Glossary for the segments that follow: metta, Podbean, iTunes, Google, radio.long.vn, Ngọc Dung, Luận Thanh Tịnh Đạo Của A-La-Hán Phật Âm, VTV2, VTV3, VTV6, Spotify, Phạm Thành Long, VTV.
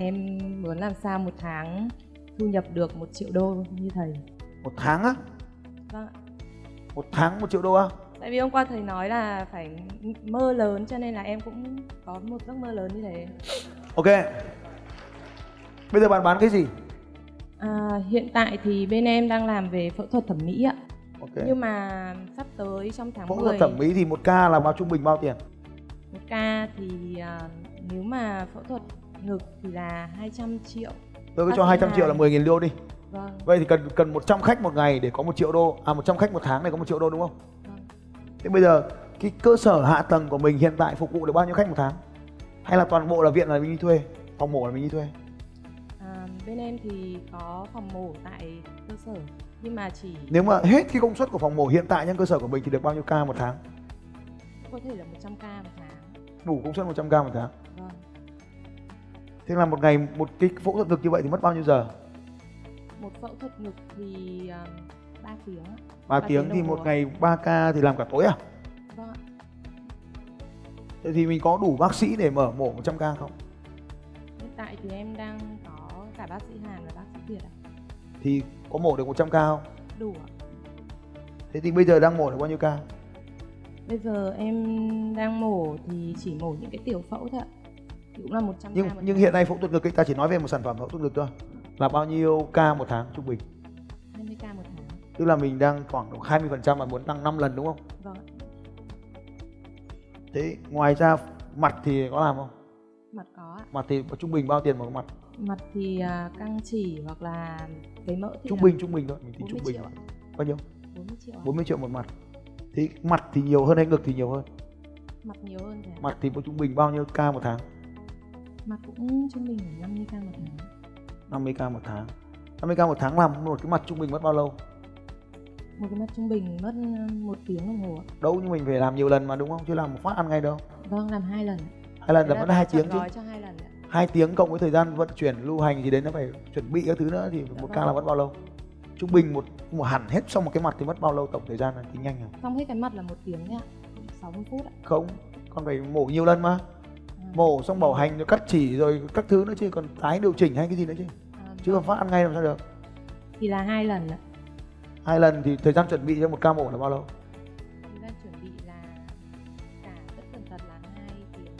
Em muốn làm sao một tháng thu nhập được 1 triệu đô như thầy. Một tháng á? Vâng ạ. 1 tháng 1 triệu đô á? Tại vì hôm qua thầy nói là phải mơ lớn, cho nên là em cũng có một giấc mơ lớn như thế. Ok. Bây giờ bạn bán cái gì? Hiện tại thì bên em đang làm về phẫu thuật thẩm mỹ ạ. Okay. Nhưng mà sắp tới trong tháng 10. Phẫu thuật thẩm mỹ thì một ca là trung bình bao tiền? Một ca thì nếu mà phẫu thuật ngực thì là 200 triệu. Tôi cứ cho 200 triệu là 10.000 đô đi. Vâng. Vậy thì cần 100 khách một ngày để có 1 triệu đô. 100 khách một tháng để có 1 triệu đô đúng không? Vâng. Thế bây giờ cái cơ sở hạ tầng của mình hiện tại phục vụ được bao nhiêu khách một tháng? Hay là toàn bộ là viện là mình đi thuê, phòng mổ là mình đi thuê? Bên em thì có phòng mổ tại cơ sở, nhưng mà chỉ... Nếu mà hết cái công suất của phòng mổ hiện tại trong cơ sở của mình thì được bao nhiêu ca một tháng? Có thể là 100 ca một tháng. Đủ công suất 100 ca một tháng. Vâng. Thế là một ngày một cái phẫu thuật ngực như vậy thì mất bao nhiêu giờ? Một phẫu thuật ngực thì 3 tiếng. 3 tiếng thì một ngày 3 ca thì làm cả tối à? Vâng. Thế thì mình có đủ bác sĩ để mở mổ 100 ca không? Hiện tại thì em đang có cả bác sĩ Hàn và bác sĩ Việt ạ. Thì có mổ được 100 ca không? Đủ ạ. Thế thì bây giờ đang mổ được bao nhiêu ca? Bây giờ em đang mổ thì chỉ mổ những cái tiểu phẫu thôi ạ. Cũng là 100 ca. Nhưng hiện nay phẫu thuật ngực ta chỉ nói về một sản phẩm phẫu thuật ngực thôi. Là bao nhiêu ca một tháng trung bình? 20 ca một tháng. Tức là mình đang khoảng độ 20% mà muốn tăng 5 lần đúng không? Vâng. Thế ngoài ra mặt thì có làm không? Mặt có ạ. Mặt thì trung bình bao tiền một mặt? Mặt thì căng chỉ hoặc là cái mỡ thì trung bình thôi, mình tính trung bình. Bao nhiêu? 40 triệu. 40 triệu một mặt. Thế mặt thì nhiều hơn hay ngực thì nhiều hơn? Mặt nhiều hơn thì. Mặt thì trung bình bao nhiêu ca một tháng? Mặt cũng trung bình 50 ca một tháng. 50 ca một tháng. 50 ca một tháng làm một cái mặt trung bình mất bao lâu? Một cái mặt trung bình mất 1 tiếng đồng hồ. Đâu, nhưng mình phải làm nhiều lần mà đúng không? Chứ làm một phát ăn ngay đâu. Vâng, làm 2 lần. 2 lần là mất 2 tiếng chứ. 2 tiếng cộng với thời gian vận chuyển lưu hành thì đến nó phải chuẩn bị các thứ nữa thì một ca là mất bao lâu? Trung bình một hẳn hết xong một cái mặt thì mất bao lâu, tổng thời gian là tính nhanh rồi. Xong hết cái mặt là 1 tiếng nhá. 60 phút ạ. Không, còn phải mổ nhiều lần mà. Mổ xong bảo hành rồi cắt chỉ rồi các thứ nữa chứ, còn tái điều chỉnh hay cái gì nữa chứ. Chứ còn phát ăn ngay làm sao được. Thì là 2 lần ạ. 2 lần thì thời gian chuẩn bị cho một ca mổ là bao lâu? Thời gian chuẩn bị là cả tất tần tật là 2 tiếng.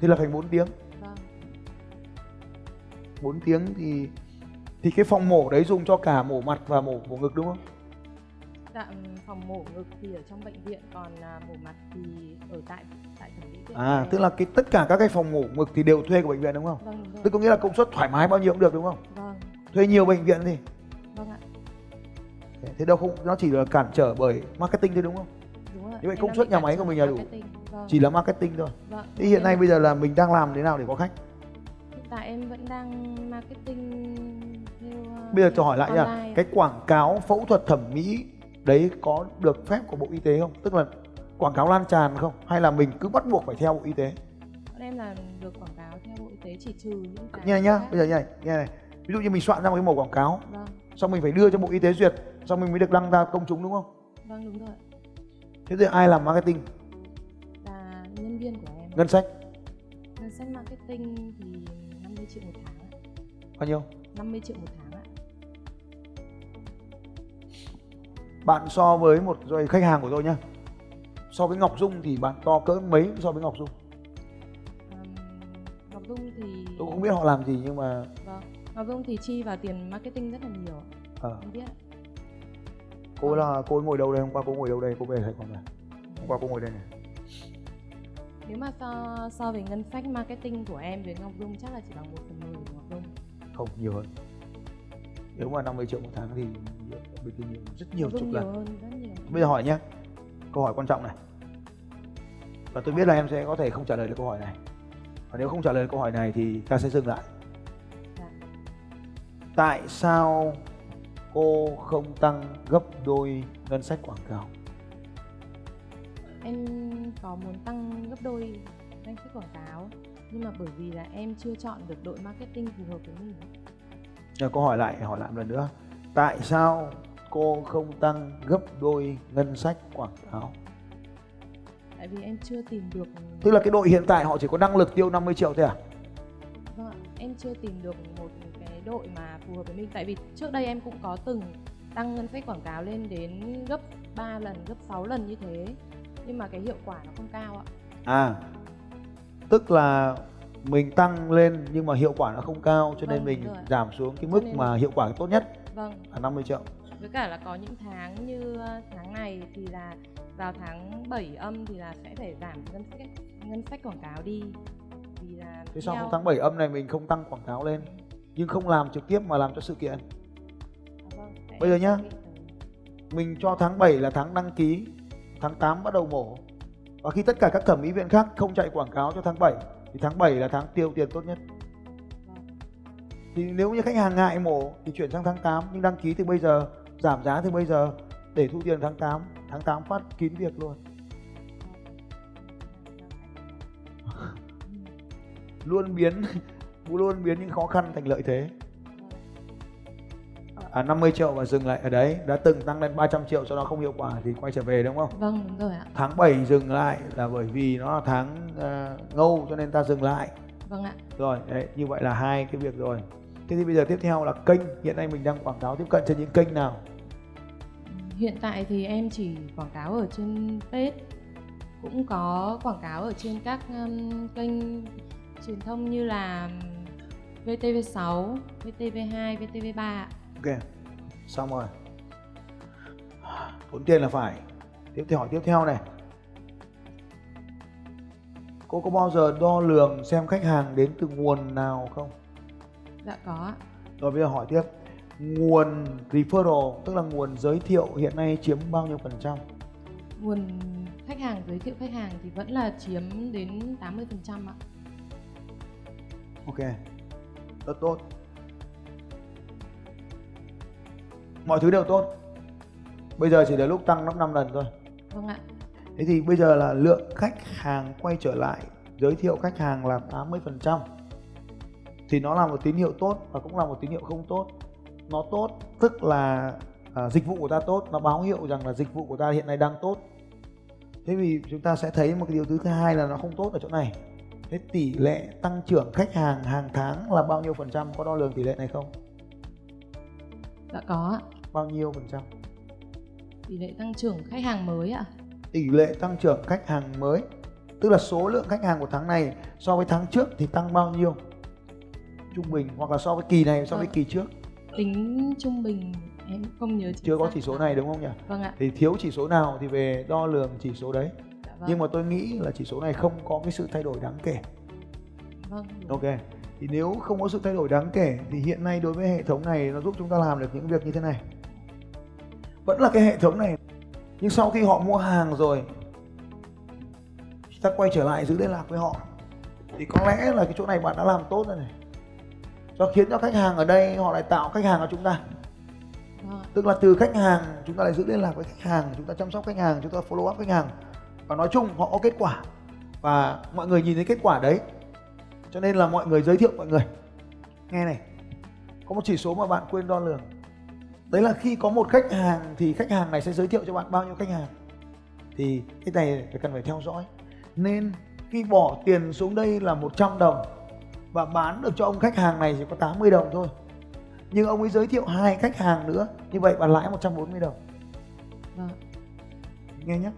Thì là thành 4 tiếng. Vâng. 4 tiếng thì cái phòng mổ đấy dùng cho cả mổ mặt và mổ ngực đúng không? Dạ, phòng mổ ngực thì ở trong bệnh viện, còn mổ mặt thì ở tại thẩm mỹ viện. Tức là tất cả các cái phòng mổ ngực thì đều thuê của bệnh viện đúng không? Vâng, vâng. Tức có nghĩa là công suất thoải mái bao nhiêu cũng được đúng không? Vâng. Thuê nhiều bệnh viện thì. Vâng ạ. Thế đâu không, nó chỉ là cản trở bởi marketing thôi đúng không? Đúng ạ. Như vậy công suất nhà máy của mình là đủ. Vâng. Chỉ là marketing thôi. Vâng. Thế hiện nay bây giờ là mình đang làm thế nào để có khách? Hiện tại em vẫn đang marketing theo. Bây giờ cho hỏi lại nha, cái quảng cáo phẫu thuật thẩm mỹ đấy có được phép của Bộ Y tế không? Tức là quảng cáo lan tràn không? Hay là mình cứ bắt buộc phải theo Bộ Y tế? Bọn em là được quảng cáo theo Bộ Y tế, chỉ trừ những cái... Bây giờ như này. Ví dụ như mình soạn ra một cái mẫu quảng cáo, vâng. Xong mình phải đưa cho Bộ Y tế duyệt, xong mình mới được đăng ra công chúng đúng không? Vâng, đúng rồi. Thế thì ai làm marketing? Là nhân viên của em. Ngân sách? Ngân sách marketing thì 50 triệu một tháng ạ. Bao nhiêu? 50 triệu một tháng ạ. Bạn so với một rồi khách hàng của tôi nhá. So với Ngọc Dung thì bạn to cỡ mấy so với Ngọc Dung? Ngọc Dung thì... Tôi cũng không biết họ làm gì nhưng mà... Vâng. Ngọc Dung thì chi vào tiền marketing rất là nhiều. Không biết. Cô là cô ngồi đâu đây, hôm qua cô ngồi đâu đây, cô về thấy con này. Hôm qua cô ngồi đây này. Nếu mà so về ngân sách marketing của em với Ngọc Dung chắc là chỉ bằng 1/10 của Ngọc Dung. Không, nhiều hơn. Nếu mà 50 triệu một tháng thì nhiều, rất nhiều chục lần. Bây giờ hỏi nhé, câu hỏi quan trọng này. Và tôi biết là em sẽ có thể không trả lời được câu hỏi này. Và nếu không trả lời được câu hỏi này thì ta sẽ dừng lại. Dạ. Tại sao cô không tăng gấp đôi ngân sách quảng cáo? Em có muốn tăng gấp đôi ngân sách quảng cáo, nhưng mà bởi vì là em chưa chọn được đội marketing phù hợp với mình. Rồi cô hỏi lại một lần nữa. Tại sao cô không tăng gấp đôi ngân sách quảng cáo? Tại vì em chưa tìm được. Tức là cái đội hiện tại họ chỉ có năng lực tiêu 50 triệu thôi à? Vâng, em chưa tìm được một cái đội mà phù hợp với mình. Tại vì trước đây em cũng có từng tăng ngân sách quảng cáo lên đến gấp 3 lần, gấp 6 lần như thế. Nhưng mà cái hiệu quả nó không cao ạ. À, tức là mình tăng lên nhưng mà hiệu quả nó không cao, cho nên mình giảm xuống cái mức mà hiệu quả tốt nhất. Vâng. Là 50 triệu. Với cả là có những tháng như tháng này thì là vào tháng 7 âm thì là sẽ phải giảm ngân sách quảng cáo đi. Vì là thế sao tháng 7 âm này mình không tăng quảng cáo lên, nhưng không làm trực tiếp mà làm cho sự kiện. Vâng. Bây giờ nhá, mình cho tháng 7 là tháng đăng ký, tháng 8 bắt đầu mổ. Và khi tất cả các thẩm mỹ viện khác không chạy quảng cáo cho tháng 7 thì tháng 7 là tháng tiêu tiền tốt nhất. Thì nếu như khách hàng ngại mổ thì chuyển sang tháng 8, nhưng đăng ký từ bây giờ, giảm giá từ bây giờ để thu tiền tháng 8. Tháng 8 phát kín việc luôn. luôn biến những khó khăn thành lợi thế. 50 triệu và dừng lại ở đấy, đã từng tăng lên 300 triệu sau đó không hiệu quả thì quay trở về đúng không? Vâng, đúng rồi ạ. Tháng 7 dừng lại là bởi vì nó là tháng ngâu cho nên ta dừng lại. Vâng ạ. Rồi, đấy, như vậy là hai cái việc rồi. Thế thì bây giờ tiếp theo là kênh, hiện nay mình đang quảng cáo tiếp cận trên những kênh nào? Hiện tại thì em chỉ quảng cáo ở trên page, cũng có quảng cáo ở trên các kênh truyền thông như là VTV6, VTV2, VTV3. Ok, xong rồi. Tốn tiền là phải. Tiếp theo hỏi tiếp theo này. Cô có bao giờ đo lường xem khách hàng đến từ nguồn nào không? Dạ có. Rồi bây giờ hỏi tiếp. Nguồn referral, tức là nguồn giới thiệu hiện nay chiếm bao nhiêu phần trăm? Nguồn khách hàng, giới thiệu khách hàng thì vẫn là chiếm đến 80% ạ. Ok, rất tốt. Mọi thứ đều tốt. Bây giờ chỉ là lúc tăng gấp 5 lần thôi. Vâng ạ. Thế thì bây giờ là lượng khách hàng quay trở lại, giới thiệu khách hàng là 80%. Thì nó là một tín hiệu tốt và cũng là một tín hiệu không tốt. Nó tốt tức là dịch vụ của ta tốt, nó báo hiệu rằng là dịch vụ của ta hiện nay đang tốt. Thế vì chúng ta sẽ thấy một cái điều thứ hai là nó không tốt ở chỗ này. Thế tỷ lệ tăng trưởng khách hàng hàng tháng là bao nhiêu phần trăm, có đo lường tỷ lệ này không? Dạ có ạ. Bao nhiêu phần trăm? Tỷ lệ tăng trưởng khách hàng mới ạ. Tỷ lệ tăng trưởng khách hàng mới, tức là số lượng khách hàng của tháng này so với tháng trước thì tăng bao nhiêu? Trung bình, hoặc là so với kỳ này so với kỳ trước. Tính trung bình em không nhớ. Chưa có chỉ số này đúng không nhỉ? Vâng ạ. Thì thiếu chỉ số nào thì về đo lường chỉ số đấy. Dạ, vâng. Nhưng mà tôi nghĩ là chỉ số này không có cái sự thay đổi đáng kể. Vâng. Đúng. Ok. Thì nếu không có sự thay đổi đáng kể thì hiện nay đối với hệ thống này nó giúp chúng ta làm được những việc như thế này. Vẫn là cái hệ thống này, nhưng sau khi họ mua hàng rồi ta quay trở lại giữ liên lạc với họ thì có lẽ là cái chỗ này bạn đã làm tốt rồi này. Nó khiến cho khách hàng ở đây họ lại tạo khách hàng cho chúng ta. Tức là từ khách hàng chúng ta lại giữ liên lạc với khách hàng, chúng ta chăm sóc khách hàng, chúng ta follow up khách hàng. Và nói chung họ có kết quả. Và mọi người nhìn thấy kết quả đấy. Cho nên là mọi người giới thiệu mọi người. Nghe này, có một chỉ số mà bạn quên đo lường. Đấy là khi có một khách hàng thì khách hàng này sẽ giới thiệu cho bạn bao nhiêu khách hàng. Thì cái này cần phải theo dõi. Nên khi bỏ tiền xuống đây là 100 đồng và bán được cho ông khách hàng này chỉ có 80 đồng thôi. Nhưng ông ấy giới thiệu hai khách hàng nữa, như vậy bạn lãi 140 đồng. À. Nghe nhé.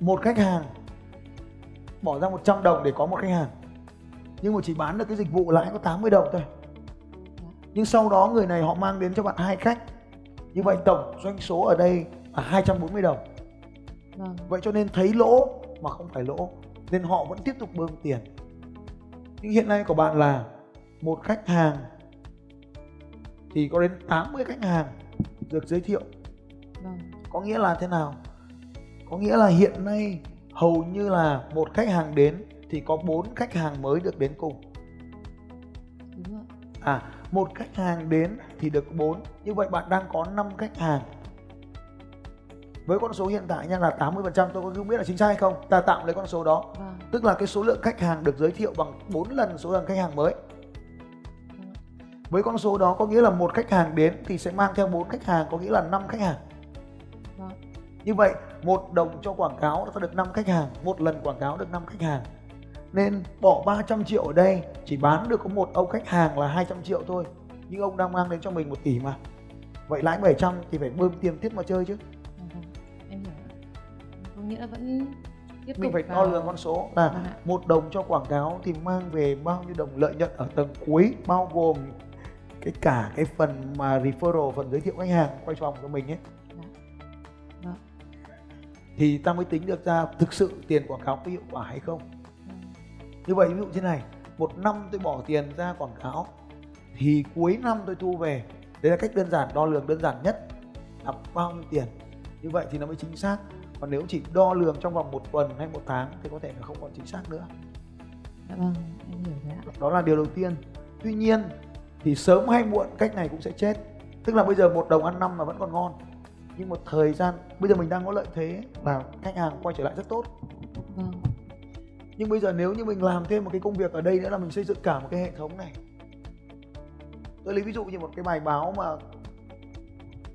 Một khách hàng bỏ ra 100 đồng để có một khách hàng, nhưng mà chỉ bán được cái dịch vụ lãi có 80 đồng thôi. nhưng sau đó người này họ mang đến cho bạn 2 khách. Như vậy tổng doanh số ở đây là 240 đồng. Vâng. Vậy cho nên thấy lỗ mà không phải lỗ, nên họ vẫn tiếp tục bơm tiền. Nhưng hiện nay của bạn là 1 khách hàng thì có đến 80 khách hàng được giới thiệu. Vâng. Có nghĩa là thế nào? Có nghĩa là hiện nay hầu như là 1 khách hàng đến thì có 4 khách hàng mới được đến cùng. Đúng rồi. 1 khách hàng đến thì được 4. Như vậy bạn đang có 5 khách hàng. Với con số hiện tại nha, là 80%, tôi không biết là chính xác hay không, ta tạm lấy con số đó. Vâng. Tức là cái số lượng khách hàng được giới thiệu bằng 4 lần số lượng khách hàng mới. Vâng. Với con số đó có nghĩa là 1 khách hàng đến thì sẽ mang theo 4 khách hàng, có nghĩa là 5 khách hàng. Vâng. Như vậy 1 đồng cho quảng cáo đã được 5 khách hàng, 1 lần quảng cáo được 5 khách hàng. Nên bỏ 300 triệu ở đây chỉ bán được có 1 ông khách hàng là 200 triệu thôi. Nhưng ông đang mang đến cho mình 1 tỷ mà. Vậy lãi 700 thì phải bơm tiền tiếp mà chơi chứ. Em hiểu. Có nghĩa là vẫn tiếp tục. Mình phải đo lường con số là 1 đồng cho quảng cáo thì mang về bao nhiêu đồng lợi nhuận ở tầng cuối, bao gồm cái cả cái phần mà referral, phần giới thiệu khách hàng quay vòng cho mình ấy. Đó. Thì ta mới tính được ra thực sự tiền quảng cáo có hiệu quả hay không. Như vậy ví dụ thế này, 1 năm tôi bỏ tiền ra quảng cáo thì cuối năm tôi thu về. Đấy là cách đơn giản, đo lường đơn giản nhất là bao nhiêu tiền. Như vậy thì nó mới chính xác. Còn nếu chỉ đo lường trong vòng 1 tuần hay 1 tháng thì có thể là không còn chính xác nữa. Vâng, em hiểu thế ạ. Đó là điều đầu tiên. Tuy nhiên thì sớm hay muộn cách này cũng sẽ chết. Tức là bây giờ 1 đồng ăn 5 mà vẫn còn ngon. Nhưng một thời gian, bây giờ mình đang có lợi thế là khách hàng quay trở lại rất tốt. Vâng. Nhưng bây giờ nếu như mình làm thêm một cái công việc ở đây nữa là mình xây dựng cả một cái hệ thống này. Tôi lấy ví dụ như một cái bài báo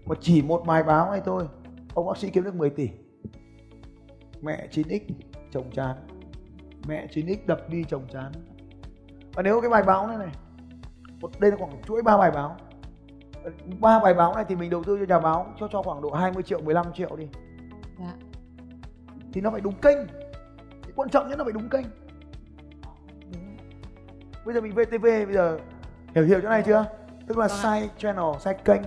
mà chỉ một bài báo này thôi, ông bác sĩ kiếm được 10 tỷ. Mẹ 9x chồng chán. Mẹ 9x đập đi chồng chán. Và nếu cái bài báo này đây là khoảng chuỗi 3 bài báo. 3 bài báo này thì mình đầu tư cho nhà báo cho khoảng độ 20 triệu, 15 triệu đi. Dạ. Thì nó phải đúng kênh. Quan trọng nhất là phải đúng kênh. Bây giờ mình VTV bây giờ hiểu chỗ này chưa? Tức là sai channel, sai kênh.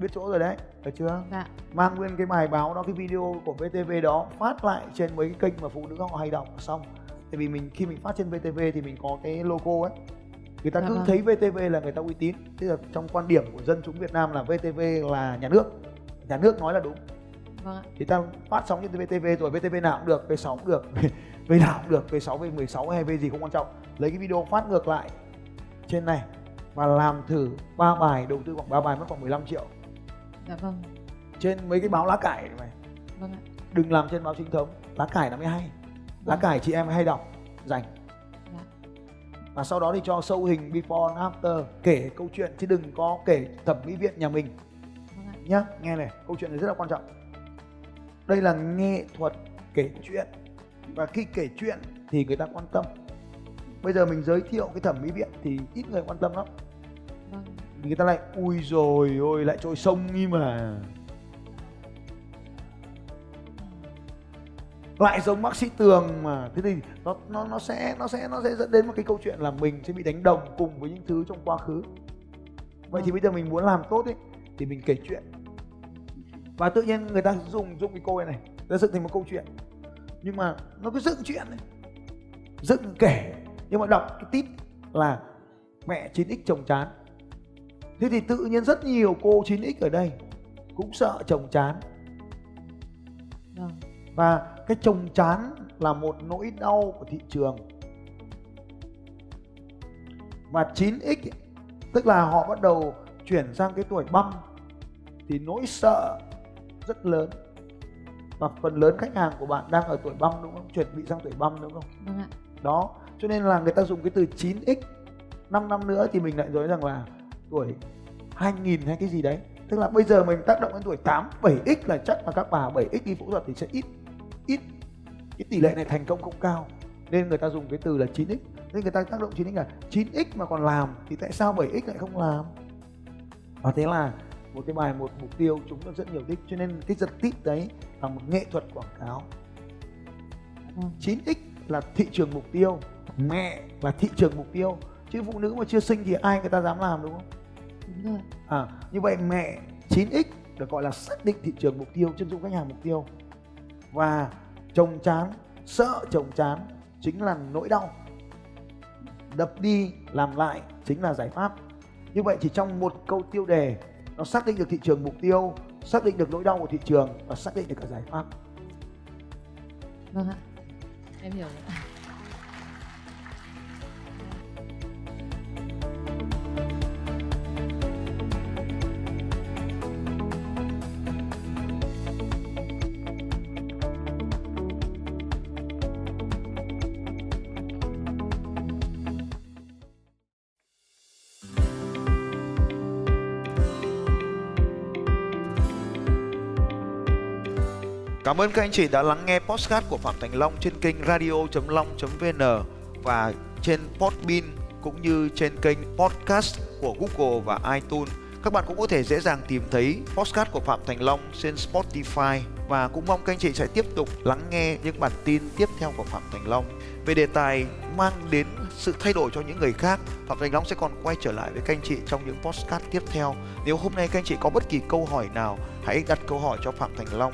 Biết chỗ rồi đấy, được chưa? Dạ. Mang nguyên cái bài báo đó, cái video của VTV đó phát lại trên mấy cái kênh mà phụ nữ họ hay đọc xong. Tại vì khi mình phát trên VTV thì mình có cái logo ấy. Người ta cứ thấy VTV là người ta uy tín. Thế là trong quan điểm của dân chúng Việt Nam là VTV là nhà nước. Nhà nước nói là đúng. Vâng. Thì ta phát sóng trên VTV rồi, VTV nào cũng được, V6 cũng được, V nào cũng được, V6, V16 hay V gì không quan trọng. Lấy cái video phát ngược lại trên này và làm thử 3 bài, đầu tư khoảng 3 bài mất khoảng 15 triệu. Dạ vâng. Trên mấy cái báo lá cải này. Vâng ạ. Đừng làm trên báo chính thống, lá cải nó mới hay. Lá cải chị em hay đọc, rảnh. Dạ. Và sau đó thì cho sâu hình before and after, kể câu chuyện chứ đừng có kể thẩm mỹ viện nhà mình. Vâng ạ. Nhá, nghe này, câu chuyện này rất là quan trọng. Đây là nghệ thuật kể chuyện. Và khi kể chuyện thì người ta quan tâm. Bây giờ mình giới thiệu cái thẩm mỹ viện thì ít người quan tâm lắm. Vâng. Người ta lại ui rồi ôi, lại trôi sông như mà. Lại giống bác sĩ Tường mà. Thế thì nó sẽ dẫn đến một cái câu chuyện là mình sẽ bị đánh đồng cùng với những thứ trong quá khứ. Vậy thì bây giờ mình muốn làm tốt ấy thì mình kể chuyện. Và tự nhiên người ta dùng cái cô này, người ta dựng thành một câu chuyện. Nhưng mà nó cứ dựng chuyện này, dựng kể. Nhưng mà đọc cái tít là mẹ 9x chồng chán. Thế thì tự nhiên rất nhiều cô 9x ở đây cũng sợ chồng chán. Và cái chồng chán là một nỗi đau của thị trường. Và 9x tức là họ bắt đầu chuyển sang cái tuổi băm thì nỗi sợ rất lớn. Và phần lớn khách hàng của bạn đang ở tuổi băm đúng không? Chuẩn bị sang tuổi băm đúng không? Đúng ạ. Đó, cho nên là người ta dùng cái từ 9x. 5 năm nữa thì mình lại nói rằng là tuổi 2000 hay cái gì đấy. Tức là bây giờ mình tác động đến tuổi 8, 7x là chắc là các bà 7x đi phẫu thuật thì sẽ ít. Cái tỷ lệ này thành công không cao. Nên người ta dùng cái từ là 9x. Nên người ta tác động 9x là 9x mà còn làm thì tại sao 7x lại không làm? Và thế là một cái bài, một mục tiêu chúng nó rất nhiều thích. Cho nên cái giật tít đấy là một nghệ thuật quảng cáo. 9x là thị trường mục tiêu, mẹ là thị trường mục tiêu. Chứ phụ nữ mà chưa sinh thì ai người ta dám làm, đúng không? Đúng rồi. À, như vậy mẹ 9X được gọi là xác định thị trường mục tiêu, chân dung khách hàng mục tiêu. Và chồng chán, sợ chồng chán chính là nỗi đau. Đập đi làm lại chính là giải pháp. Như vậy chỉ trong một câu tiêu đề, nó xác định được thị trường mục tiêu, xác định được nỗi đau của thị trường và xác định được cả giải pháp. Vâng ạ, em hiểu rồi. Cảm ơn các anh chị đã lắng nghe podcast của Phạm Thành Long trên kênh radio.long.vn và trên Podbean cũng như trên kênh podcast của Google và iTunes. Các bạn cũng có thể dễ dàng tìm thấy podcast của Phạm Thành Long trên Spotify và cũng mong các anh chị sẽ tiếp tục lắng nghe những bản tin tiếp theo của Phạm Thành Long. Về đề tài mang đến sự thay đổi cho những người khác, Phạm Thành Long sẽ còn quay trở lại với các anh chị trong những podcast tiếp theo. Nếu hôm nay các anh chị có bất kỳ câu hỏi nào, hãy đặt câu hỏi cho Phạm Thành Long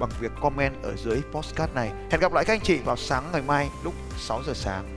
bằng việc comment ở dưới podcast này. Hẹn gặp lại các anh chị vào sáng ngày mai lúc 6 giờ sáng.